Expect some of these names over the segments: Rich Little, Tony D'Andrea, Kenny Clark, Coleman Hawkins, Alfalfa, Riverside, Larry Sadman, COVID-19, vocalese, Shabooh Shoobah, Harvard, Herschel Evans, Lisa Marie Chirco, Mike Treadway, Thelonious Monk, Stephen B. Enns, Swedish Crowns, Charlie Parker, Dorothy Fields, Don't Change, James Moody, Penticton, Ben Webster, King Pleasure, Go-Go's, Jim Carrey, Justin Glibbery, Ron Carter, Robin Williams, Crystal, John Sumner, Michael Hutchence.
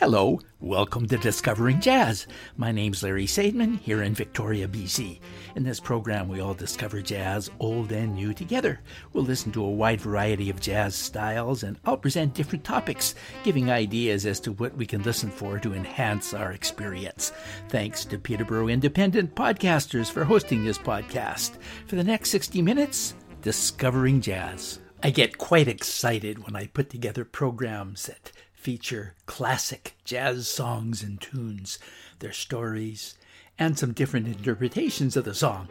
Hello, welcome to Discovering Jazz. My name's Larry Sadman here in Victoria, BC. In this program, we all discover jazz, old and new, together. We'll listen to a wide variety of jazz styles, and I'll present different topics, giving ideas as to what we can listen for to enhance our experience. Thanks to Peterborough Independent Podcasters for hosting this podcast. For the next 60 minutes, Discovering Jazz. I get quite excited when I put together programs that feature classic jazz songs and tunes, their stories, and some different interpretations of the song.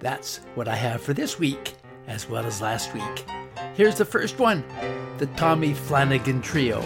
That's what I have for this week, as well as last week. Here's the first one, the Tommy Flanagan Trio.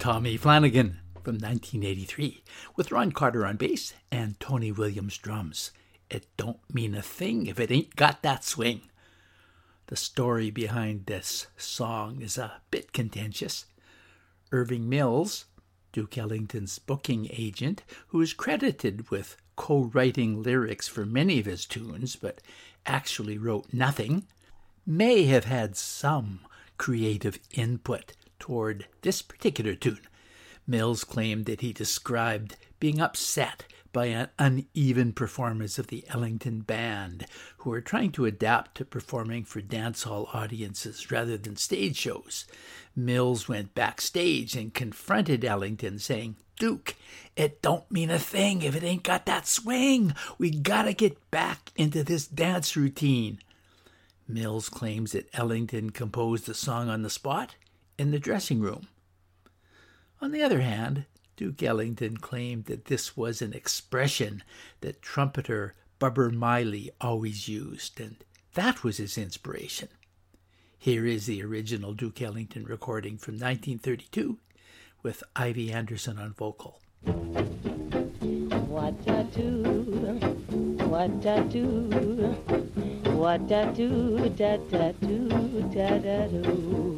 Tommy Flanagan from 1983 with Ron Carter on bass and Tony Williams drums. It don't mean a thing if it ain't got that swing. The story behind this song is a bit contentious. Irving Mills, Duke Ellington's booking agent, who is credited with co-writing lyrics for many of his tunes but actually wrote nothing, may have had some creative input toward this particular tune. Mills claimed that he described being upset by an uneven performance of the Ellington Band, who were trying to adapt to performing for dance hall audiences rather than stage shows. Mills went backstage and confronted Ellington, saying, "Duke, it don't mean a thing if it ain't got that swing. We gotta get back into this dance routine." Mills claims that Ellington composed the song on the spot in the dressing room. On the other hand, Duke Ellington claimed that this was an expression that trumpeter Bubber Miley always used, and that was his inspiration. Here is the original Duke Ellington recording from 1932 with Ivy Anderson on vocal. What I do, what I do, what I do, da da do, da da do.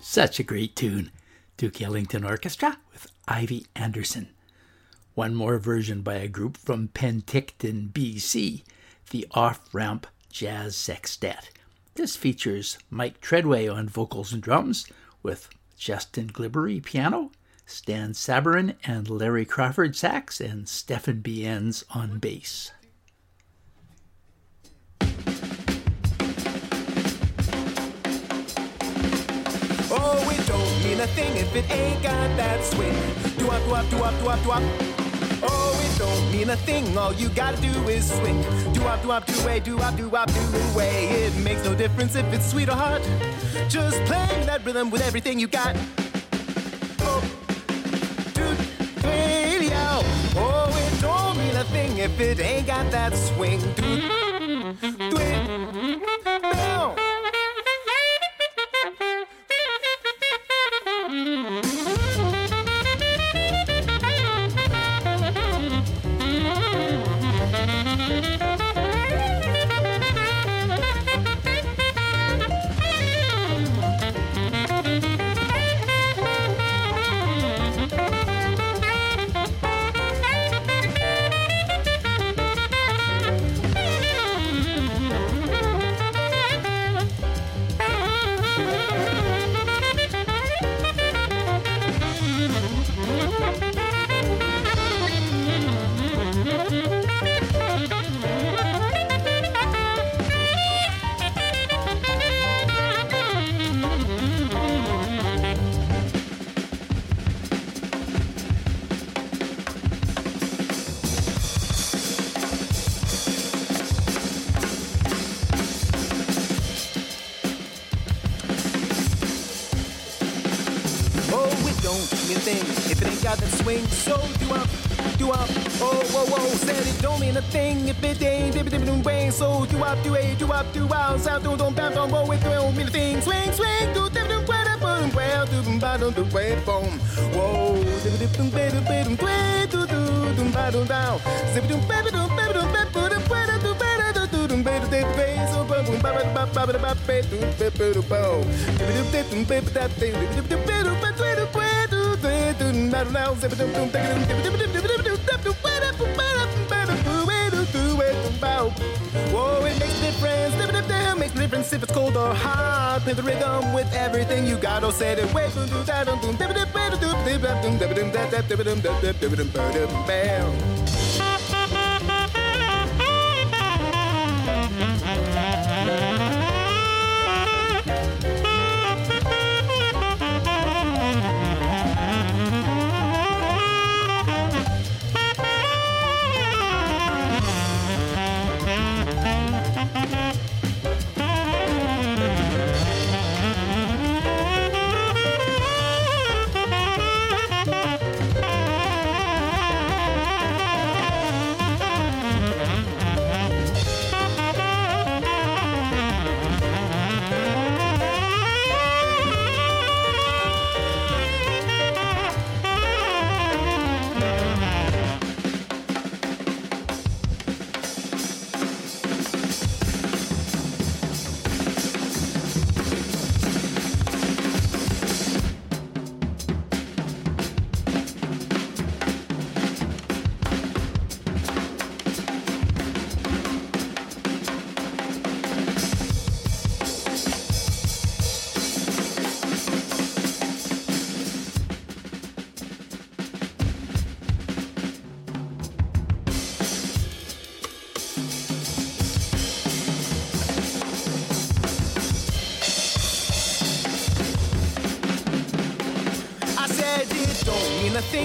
Such a great tune, Duke Ellington Orchestra with Ivy Anderson. One more version by a group from Penticton, BC, the Off Ramp Jazz Sextet. This features Mike Treadway on vocals and drums with Justin Glibbery piano, Stan Sabarin and Larry Crawford sax, and Stephen B. Enns on bass. Oh, it don't mean a thing if it ain't got that swing. Do-wop, do-wop, do-wop, do-wop, do-wop. Oh, it don't mean a thing, all you gotta do is swing. Do-wop, do-wop, do-way, do-wop, do-wop, do-way. It makes no difference if it's sweet or hot. Just playing that rhythm with everything you got. Oh, it don't mean a thing if it ain't got that swing. So do-wop, oh, whoa, whoa. Said it don't mean a thing if it ain't dippin' way. So do-wop, do-a, do-wop, do-wow. Sound don't bounce, don't roll it, don't mean a thing. Swing, swing, do dippin' way, dippin' well, do bottom the way foam. Whoa, dippin' way, dippin' way, do bottom down. Zippin' baby, do baby, do baby, do baby, do baby, do baby, so boom, ba ba ba ba ba ba ba do baby, do bow. Dippin' baby, that thing, dippin' baby, oh, it makes a difference. Makes a difference if it's cold or hot. Play the rhythm with everything you got. Oh, set it way.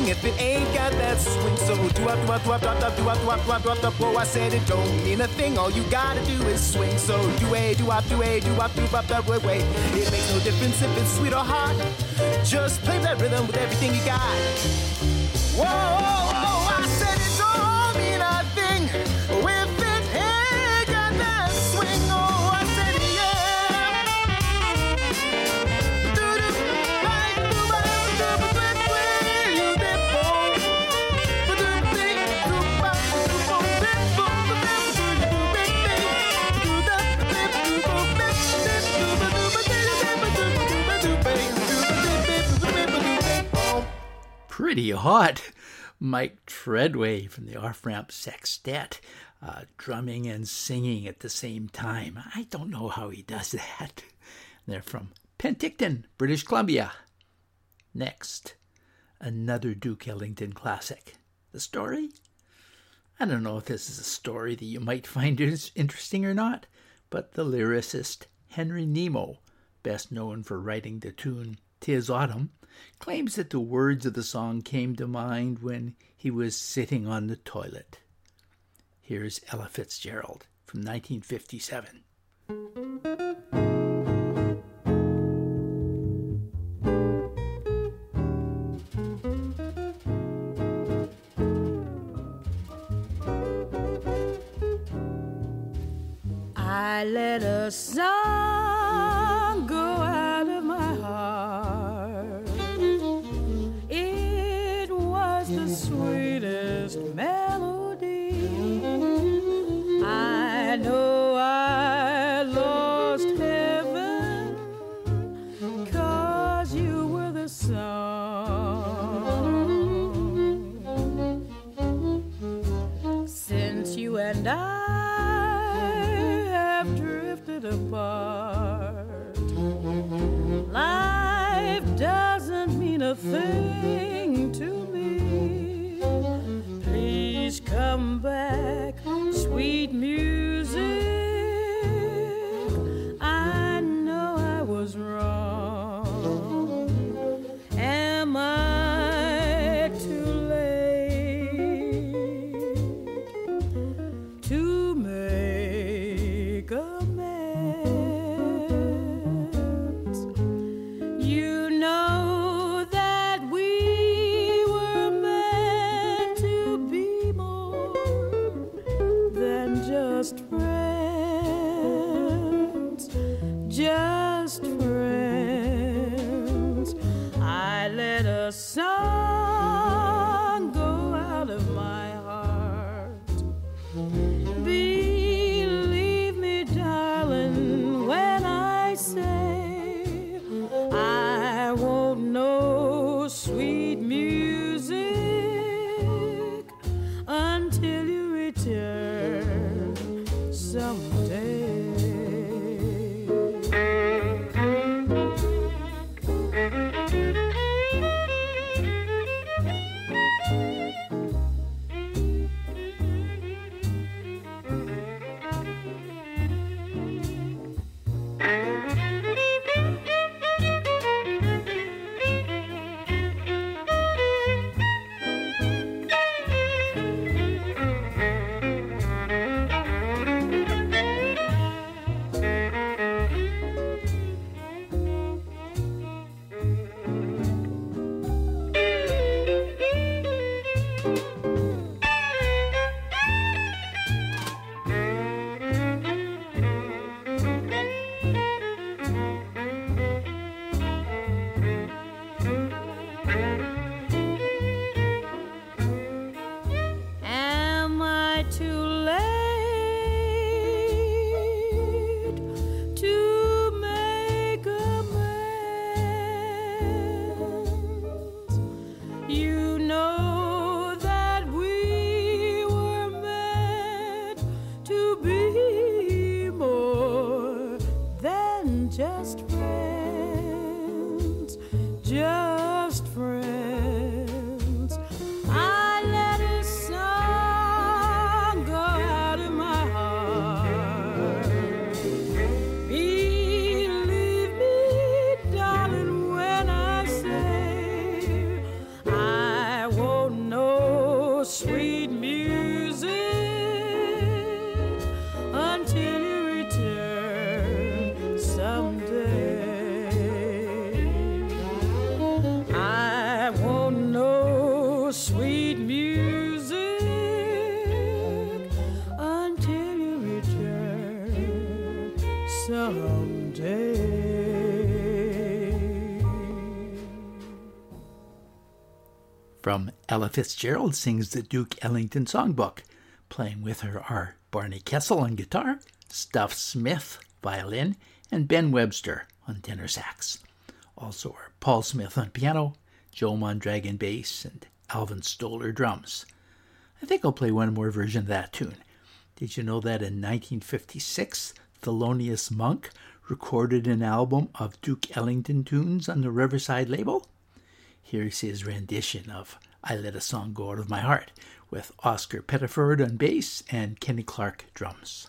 If it ain't got that swing, so do-wop, do-wop, do-wop, do-wop, do-wop, do-wop, do-wop, do-wop. I said it don't mean a thing, all you gotta do is swing. So do-a, do-wop, do-a, do-wop, do-wop, do-wop, way. It makes no difference if it's sweet or hot. Just play that rhythm with everything you got. Whoa, whoa, whoa, I said it don't mean a thing if it ain't got that swing. Oh, I said yeah. Pretty hot. Mike Treadway from the Off Ramp Sextet, drumming and singing at the same time. I don't know how he does that. They're from Penticton, British Columbia. Next, another Duke Ellington classic. The story? I don't know if this is a story that you might find interesting or not, but the lyricist Henry Nemo, best known for writing the tune 'Tis Autumn, claims that the words of the song came to mind when he was sitting on the toilet. Here's Ella Fitzgerald from 1957. I let a song go out of my heart. It was the sweetest melody. I know I lost heaven, 'cause you were the song. Since you and I apart. Life doesn't mean a thing to me. Please come back, sweet music. I know I was wrong. Am I too late to make a just friends. I let a song go out of my heart. Believe me, darling, when I say I won't know sweet music until you return someday. Just friends. I let a song go out of my heart. Believe me, darling, when I say I won't know sweet music until you return someday. Sweet music until you return someday. From Ella Fitzgerald sings the Duke Ellington songbook. Playing with her are Barney Kessel on guitar, Stuff Smith, violin, and Ben Webster on tenor sax. Also are Paul Smith on piano, Joe Mondragon bass, and Alvin Stoller drums. I think I'll play one more version of that tune. Did you know that in 1956, Thelonious Monk recorded an album of Duke Ellington tunes on the Riverside label? Here's his rendition of I Let a Song Go Out of My Heart with Oscar Pettiford on bass and Kenny Clark drums.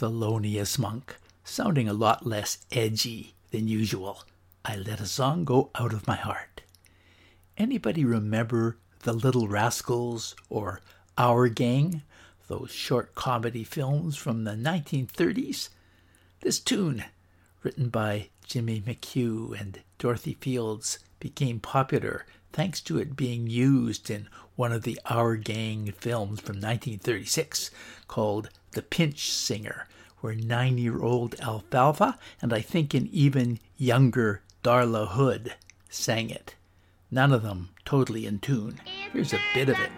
Thelonious Monk, sounding a lot less edgy than usual. I Let a Song Go Out of My Heart. Anybody remember The Little Rascals or Our Gang, those short comedy films from the 1930s? This tune, written by Jimmy McHugh and Dorothy Fields, became popular thanks to it being used in one of the Our Gang films from 1936 called The Pinch Singer, where 9-year-old Alfalfa and I think an even younger Darla Hood sang it. None of them totally in tune. Here's a bit of it.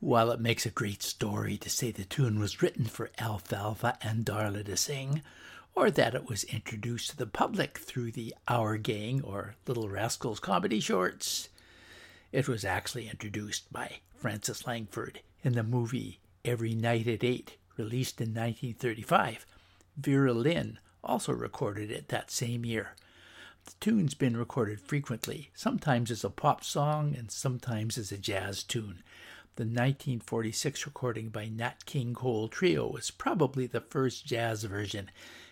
While it makes a great story to say the tune was written for Alfalfa and Darla to sing, or that it was introduced to the public through the Our Gang or Little Rascals comedy shorts, it was actually introduced by Francis Langford in the movie Every Night at 8, released in 1935. Vera Lynn also recorded it that same year. The tune's been recorded frequently, sometimes as a pop song and sometimes as a jazz tune. The 1946 recording by Nat King Cole Trio was probably the first jazz version,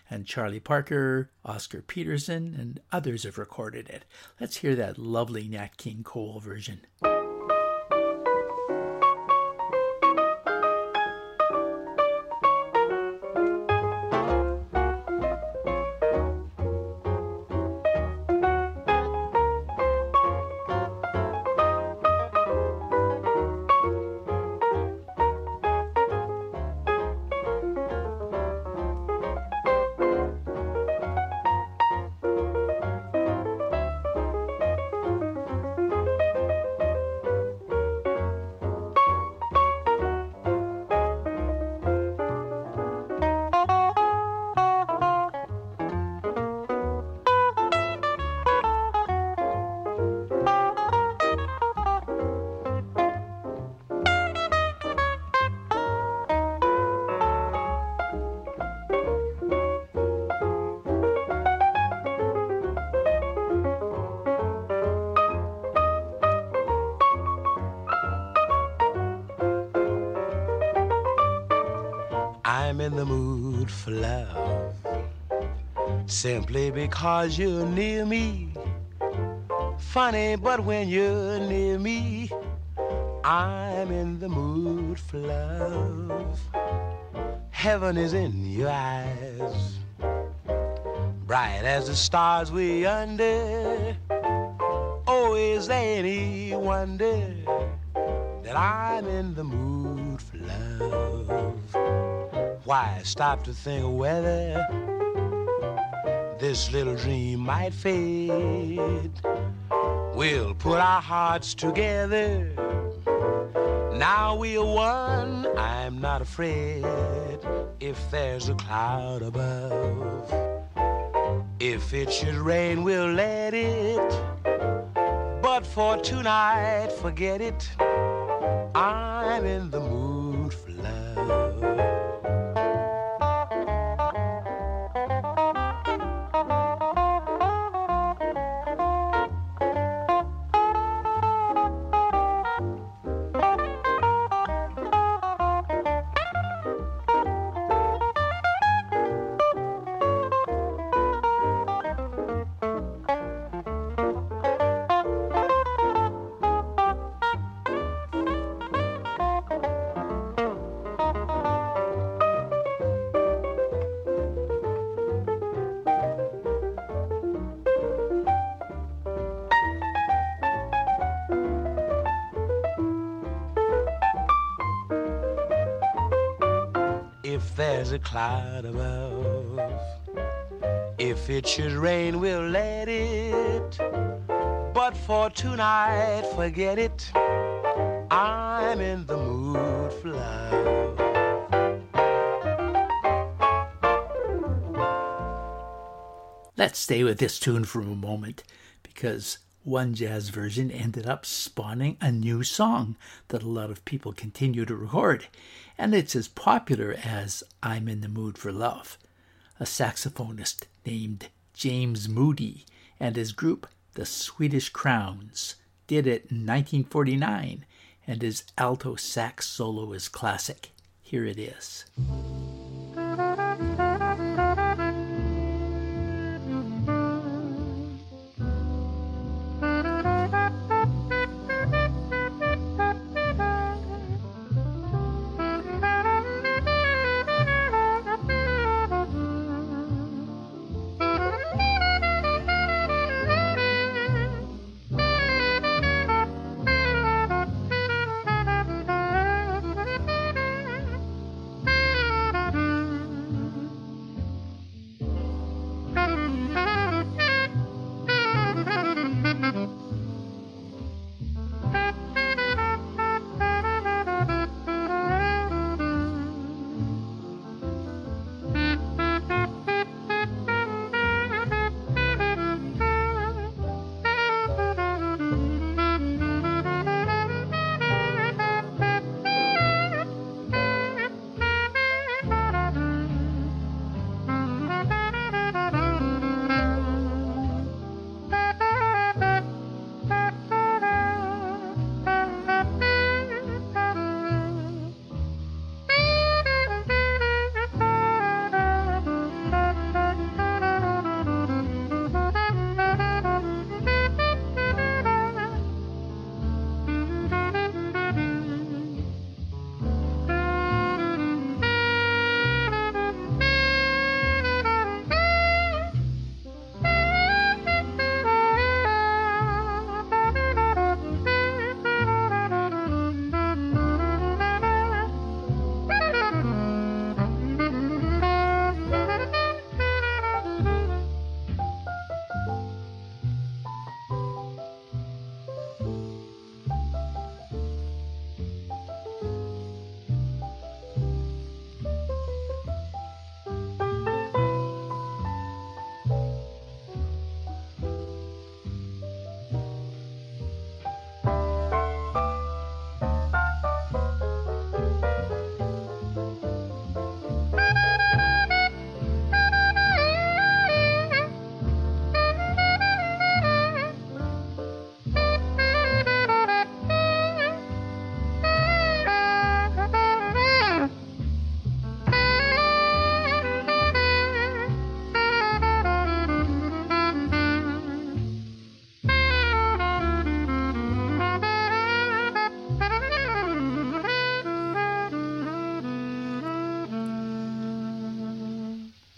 and Charlie Parker, Oscar Peterson, and others have recorded it. Let's hear that lovely Nat King Cole version. In the mood for love, simply because you're near me. Funny, but when you're near me, I'm in the mood for love. Heaven is in your eyes, bright as the stars we under. Oh, is there any wonder that I'm in the mood for love? Why stop to think of whether this little dream might fade? We'll put our hearts together. Now we are one, I'm not afraid. If there's a cloud above, if it should rain, we'll let it. But for tonight, forget it. I'm in the mood for love. if there's a cloud above. If it should rain, we'll let it, but for tonight, forget it. I'm in the mood for love. Let's stay with this tune for a moment, because one jazz version ended up spawning a new song that a lot of people continue to record, and it's as popular as I'm in the Mood for Love. A saxophonist named James Moody and his group, the Swedish Crowns, did it in 1949, and his alto sax solo is classic. Here it is.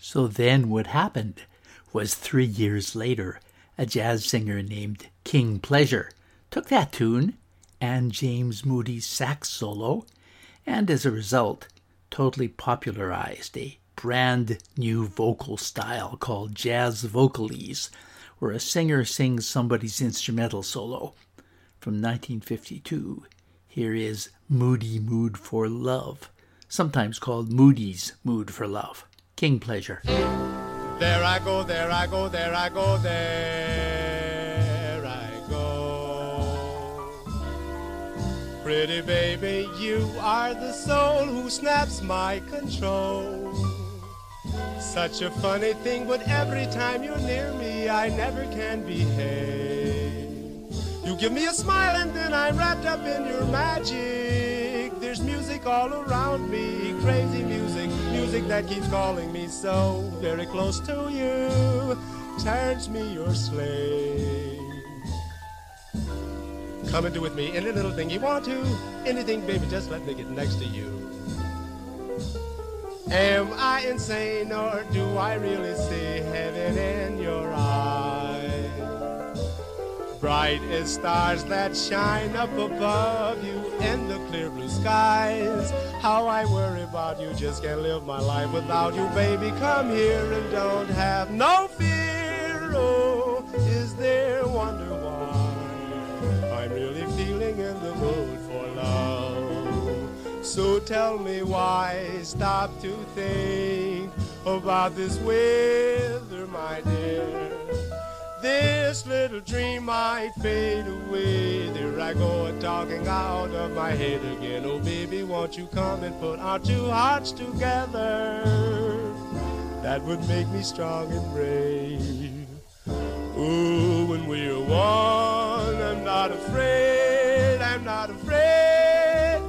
So then what happened was 3 years later, a jazz singer named King Pleasure took that tune and James Moody's sax solo, and as a result, totally popularized a brand new vocal style called jazz vocalese, where a singer sings somebody's instrumental solo. From 1952, here is Moody Mood for Love, sometimes called Moody's Mood for Love. King Pleasure. There I go, there I go, there I go, there I go. Pretty baby, you are the soul who snaps my control. Such a funny thing, but every time you're near me, I never can behave. You give me a smile and then I'm wrapped up in your magic. There's music all around me, crazy music. Music that keeps calling me so very close to you, turns me your slave. Come and do with me any little thing you want to, anything baby, just let me get next to you. Am I insane or do I really see heaven in your eyes? bright as stars that shine up above you in the clear blue skies. How I worry about you, just can't live my life without you, baby. Come here and don't have no fear. Oh, is there wonder why I'm really feeling in the mood for love? So tell me why, stop to think about this weather, my dear. This little dream might fade away. There I go, talking out of my head again. Oh, baby, won't you come and put our two hearts together? That would make me strong and brave. Ooh, when we're one, I'm not afraid, I'm not afraid.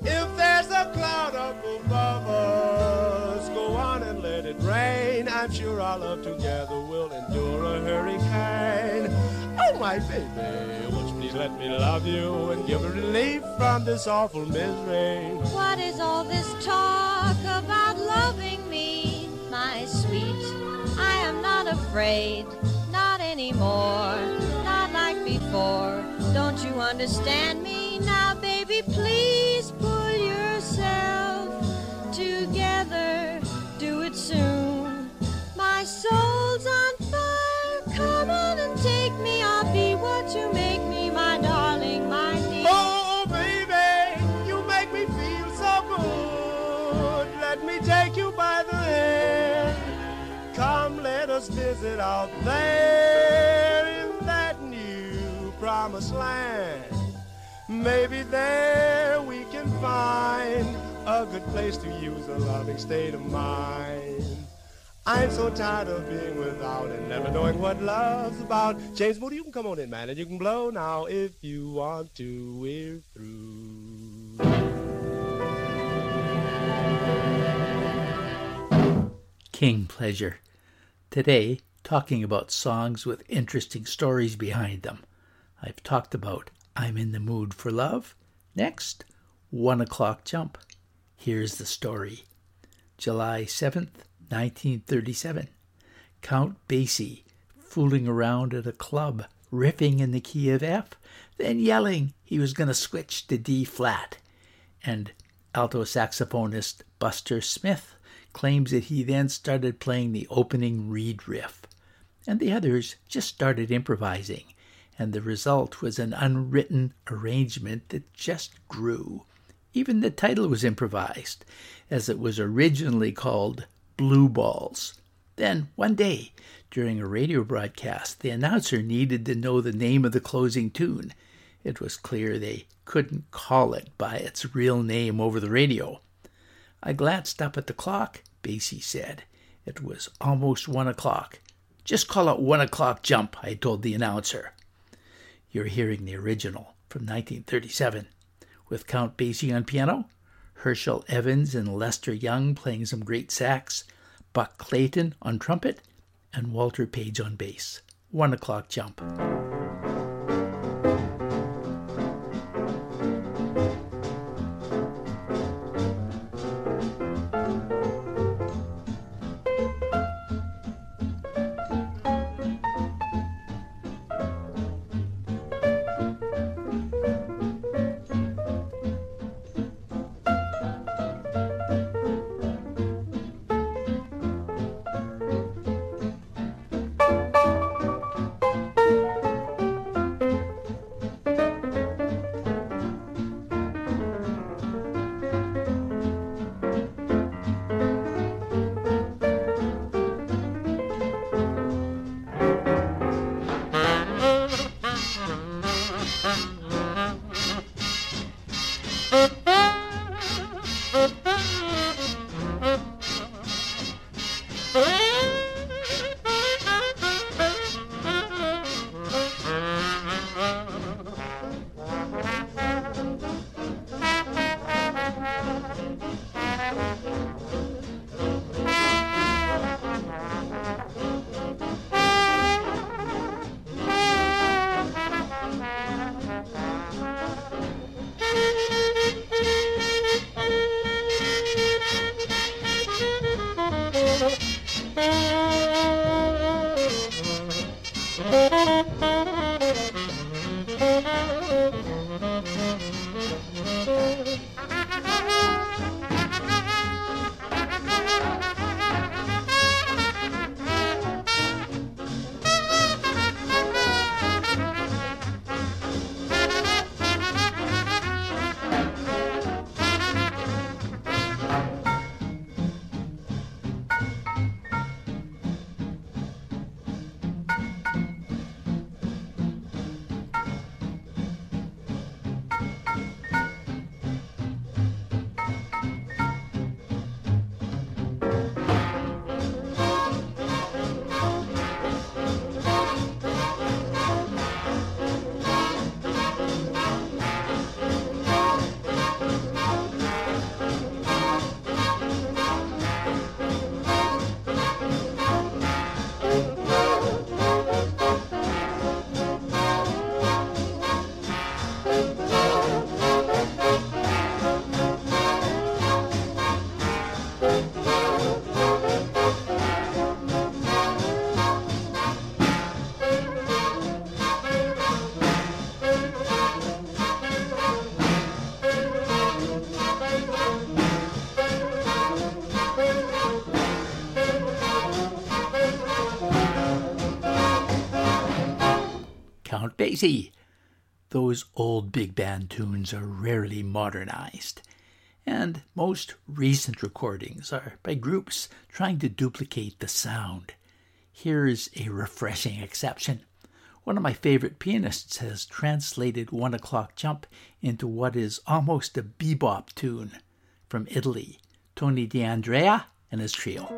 If there's a cloud up above us, go on and let it rain. I'm sure our love together will endure a hurricane. Oh, my baby, won't you please let me love you and give a relief from this awful misery? What is all this talk about loving me, my sweet? I am not afraid, not anymore, not like before. Don't you understand me now, baby, please pull yourself together. Do it soon. My soul's on fire. Come on and take me. I'll be what you make me, my darling, my dear. Oh, baby, you make me feel so good. Let me take you by the hand. Come, let us visit out there in that new promised land. Maybe there we can find a good place to use a loving state of mind. I'm so tired of being without and never knowing what love's about. James Moody, you can come on in, man, and you can blow now if you want to. We're through. King Pleasure. Today, talking about songs with interesting stories behind them. I've talked about I'm in the Mood for Love. Next, 1 O'Clock Jump. Here's the story. July 7th, 1937. Count Basie fooling around at a club, riffing in the key of F, then yelling he was going to switch to D flat. And alto saxophonist Bubber Smith claims that he then started playing the opening reed riff. And the others just started improvising. And the result was an unwritten arrangement that just grew. Even the title was improvised, as it was originally called Blue Balls. Then, one day, during a radio broadcast, the announcer needed to know the name of the closing tune. It was clear they couldn't call it by its real name over the radio. "I glanced up at the clock," Basie said. "It was almost 1 o'clock. Just call it 1 O'Clock Jump," I told the announcer. You're hearing the original from 1937, with Count Basie on piano, Herschel Evans and Lester Young playing some great sax, Buck Clayton on trumpet, and Walter Page on bass. 1 O'Clock Jump. Basie. Those old big band tunes are rarely modernized, and most recent recordings are by groups trying to duplicate the sound. Here's a refreshing exception. One of my favorite pianists has translated 1 O'Clock Jump into what is almost a bebop tune. From Italy, Tony D'Andrea and his trio.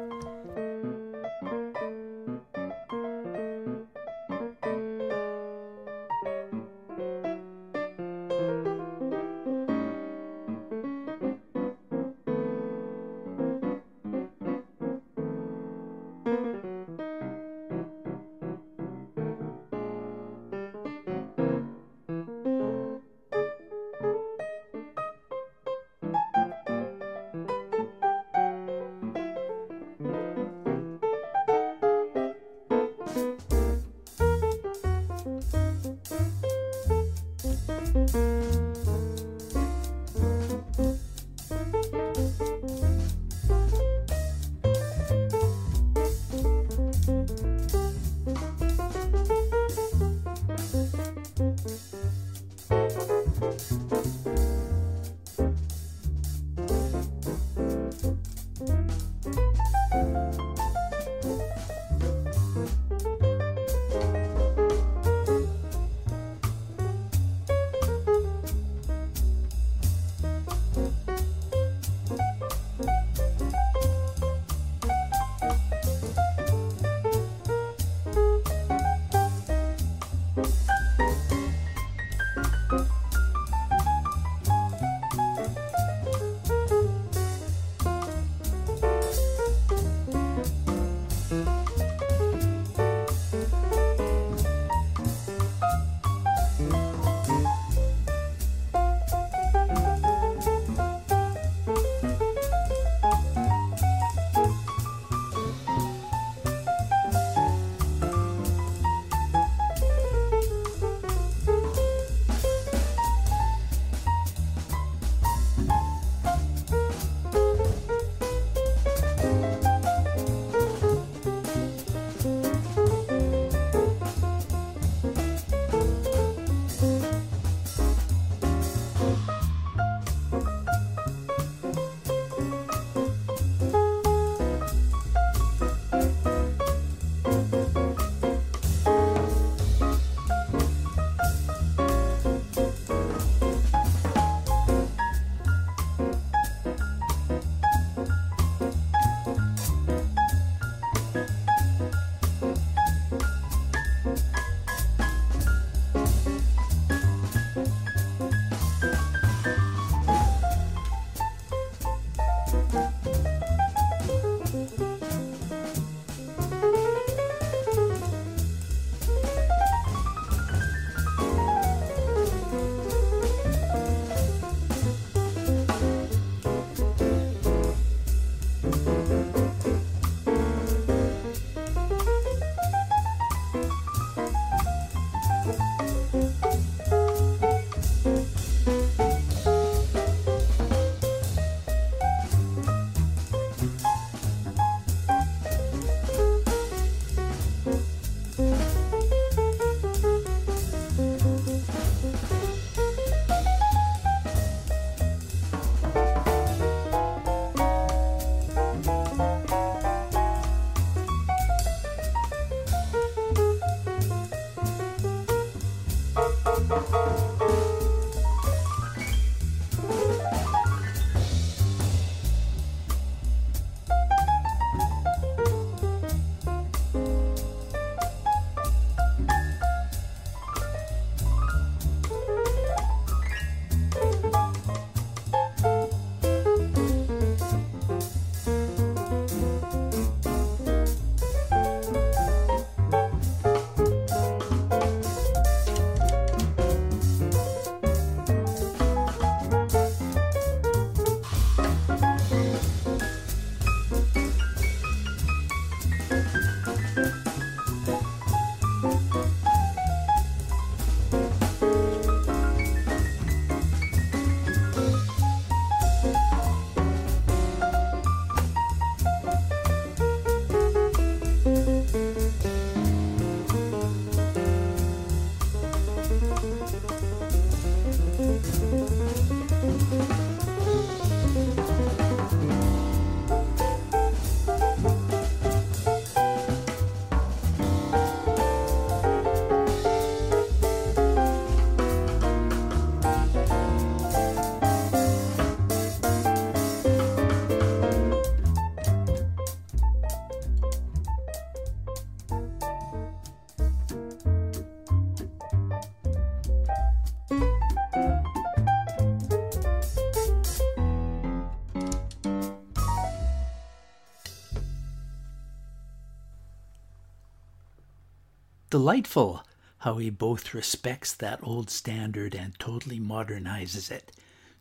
delightful how he both respects that old standard and totally modernizes it.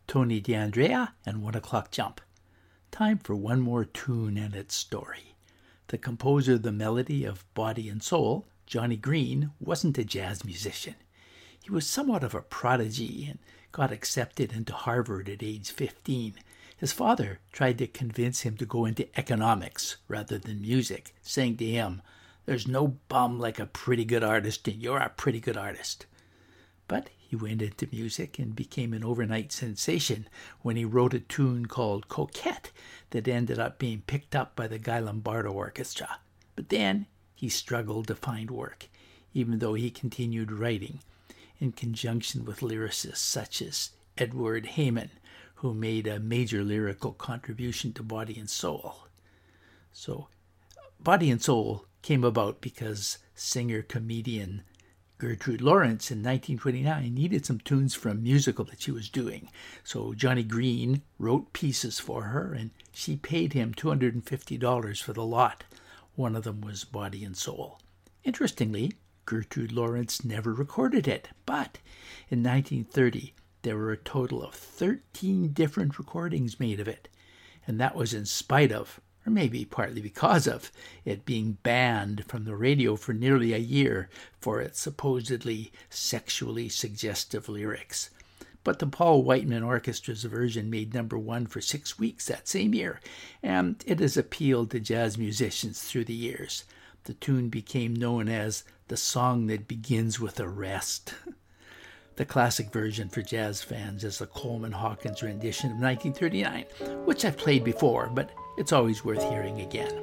Tony D'Andrea and 1 O'Clock Jump. Time for one more tune and its story. The composer of the melody of Body and Soul, Johnny Green, wasn't a jazz musician. He was somewhat of a prodigy and got accepted into Harvard at age 15. His father tried to convince him to go into economics rather than music, saying to him, "There's no bum like a pretty good artist, and you're a pretty good artist." But he went into music and became an overnight sensation when he wrote a tune called Coquette that ended up being picked up by the Guy Lombardo Orchestra. But then he struggled to find work, even though he continued writing in conjunction with lyricists such as Edward Heyman, who made a major lyrical contribution to Body and Soul. So Body and Soul came about because singer-comedian Gertrude Lawrence in 1929 needed some tunes from a musical that she was doing. So Johnny Green wrote pieces for her, and she paid him $250 for the lot. One of them was Body and Soul. Interestingly, Gertrude Lawrence never recorded it, but in 1930 there were a total of 13 different recordings made of it, and that was in spite of, or maybe partly because of, it being banned from the radio for nearly a year for its supposedly sexually suggestive lyrics. But the Paul Whiteman Orchestra's version made #1 for 6 weeks that same year, and it has appealed to jazz musicians through the years. The tune became known as "The Song That Begins With a Rest." The classic version for jazz fans is the Coleman Hawkins rendition of 1939, which I've played before, but it's always worth hearing again.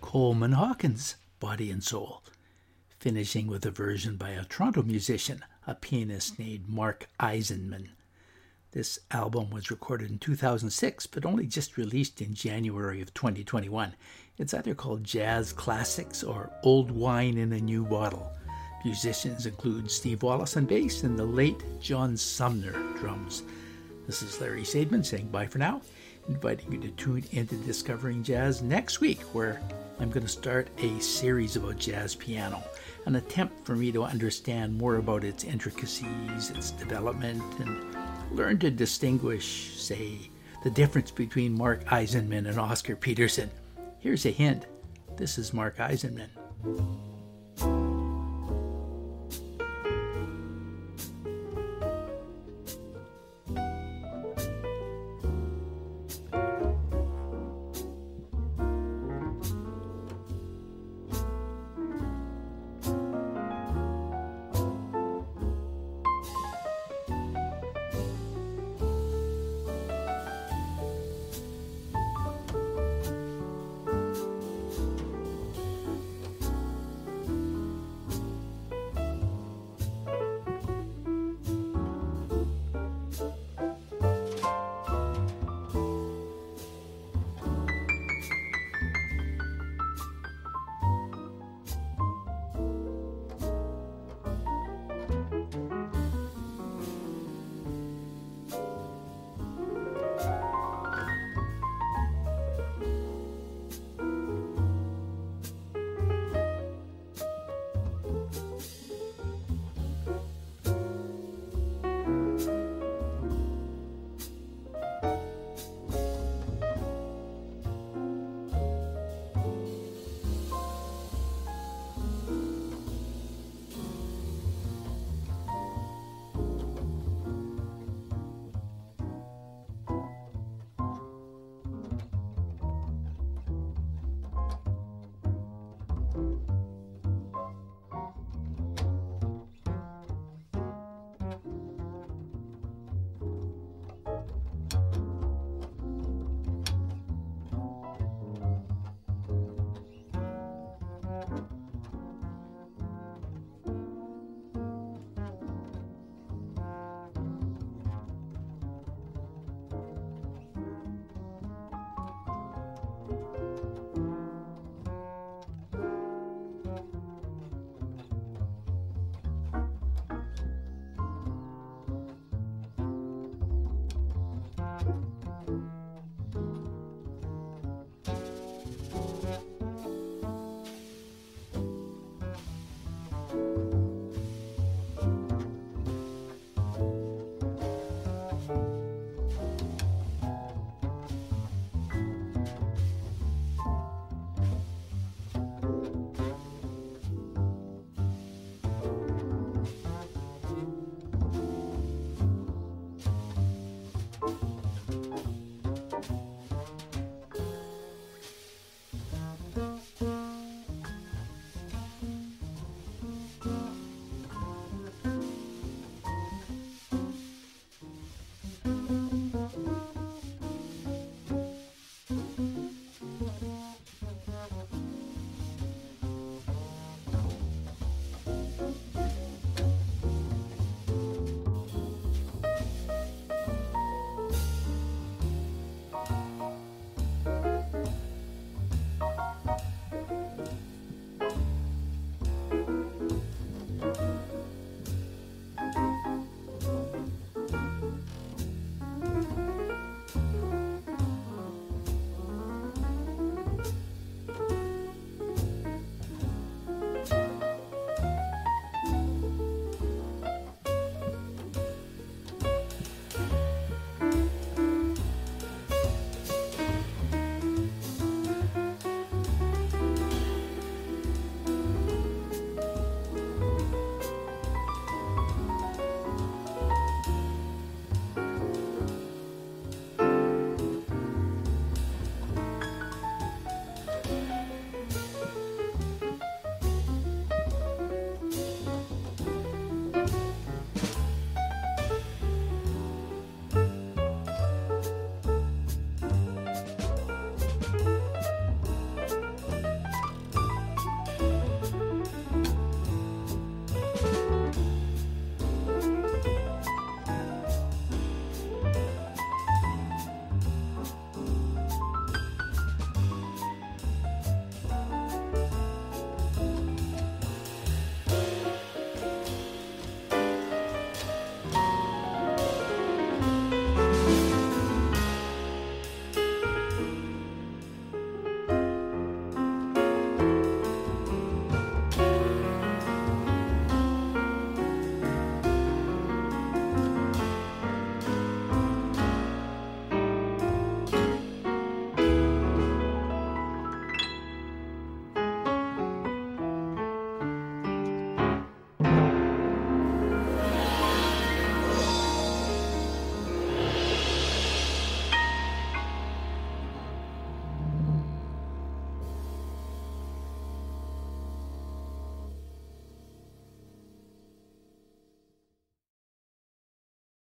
Coleman Hawkins, Body and Soul, finishing with a version by a Toronto musician, a pianist named Mark Eisenman. This album was recorded in 2006, but only just released in January of 2021. It's either called Jazz Classics or Old Wine in a New Bottle. Musicians include Steve Wallace on bass and the late John Sumner drums. This is Larry Sadman saying bye for now, inviting you to tune into Discovering Jazz next week, where I'm going to start a series about jazz piano, an attempt for me to understand more about its intricacies, its development, and learn to distinguish, say, the difference between Mark Eisenman and Oscar Peterson. Here's a hint. This is Mark Eisenman.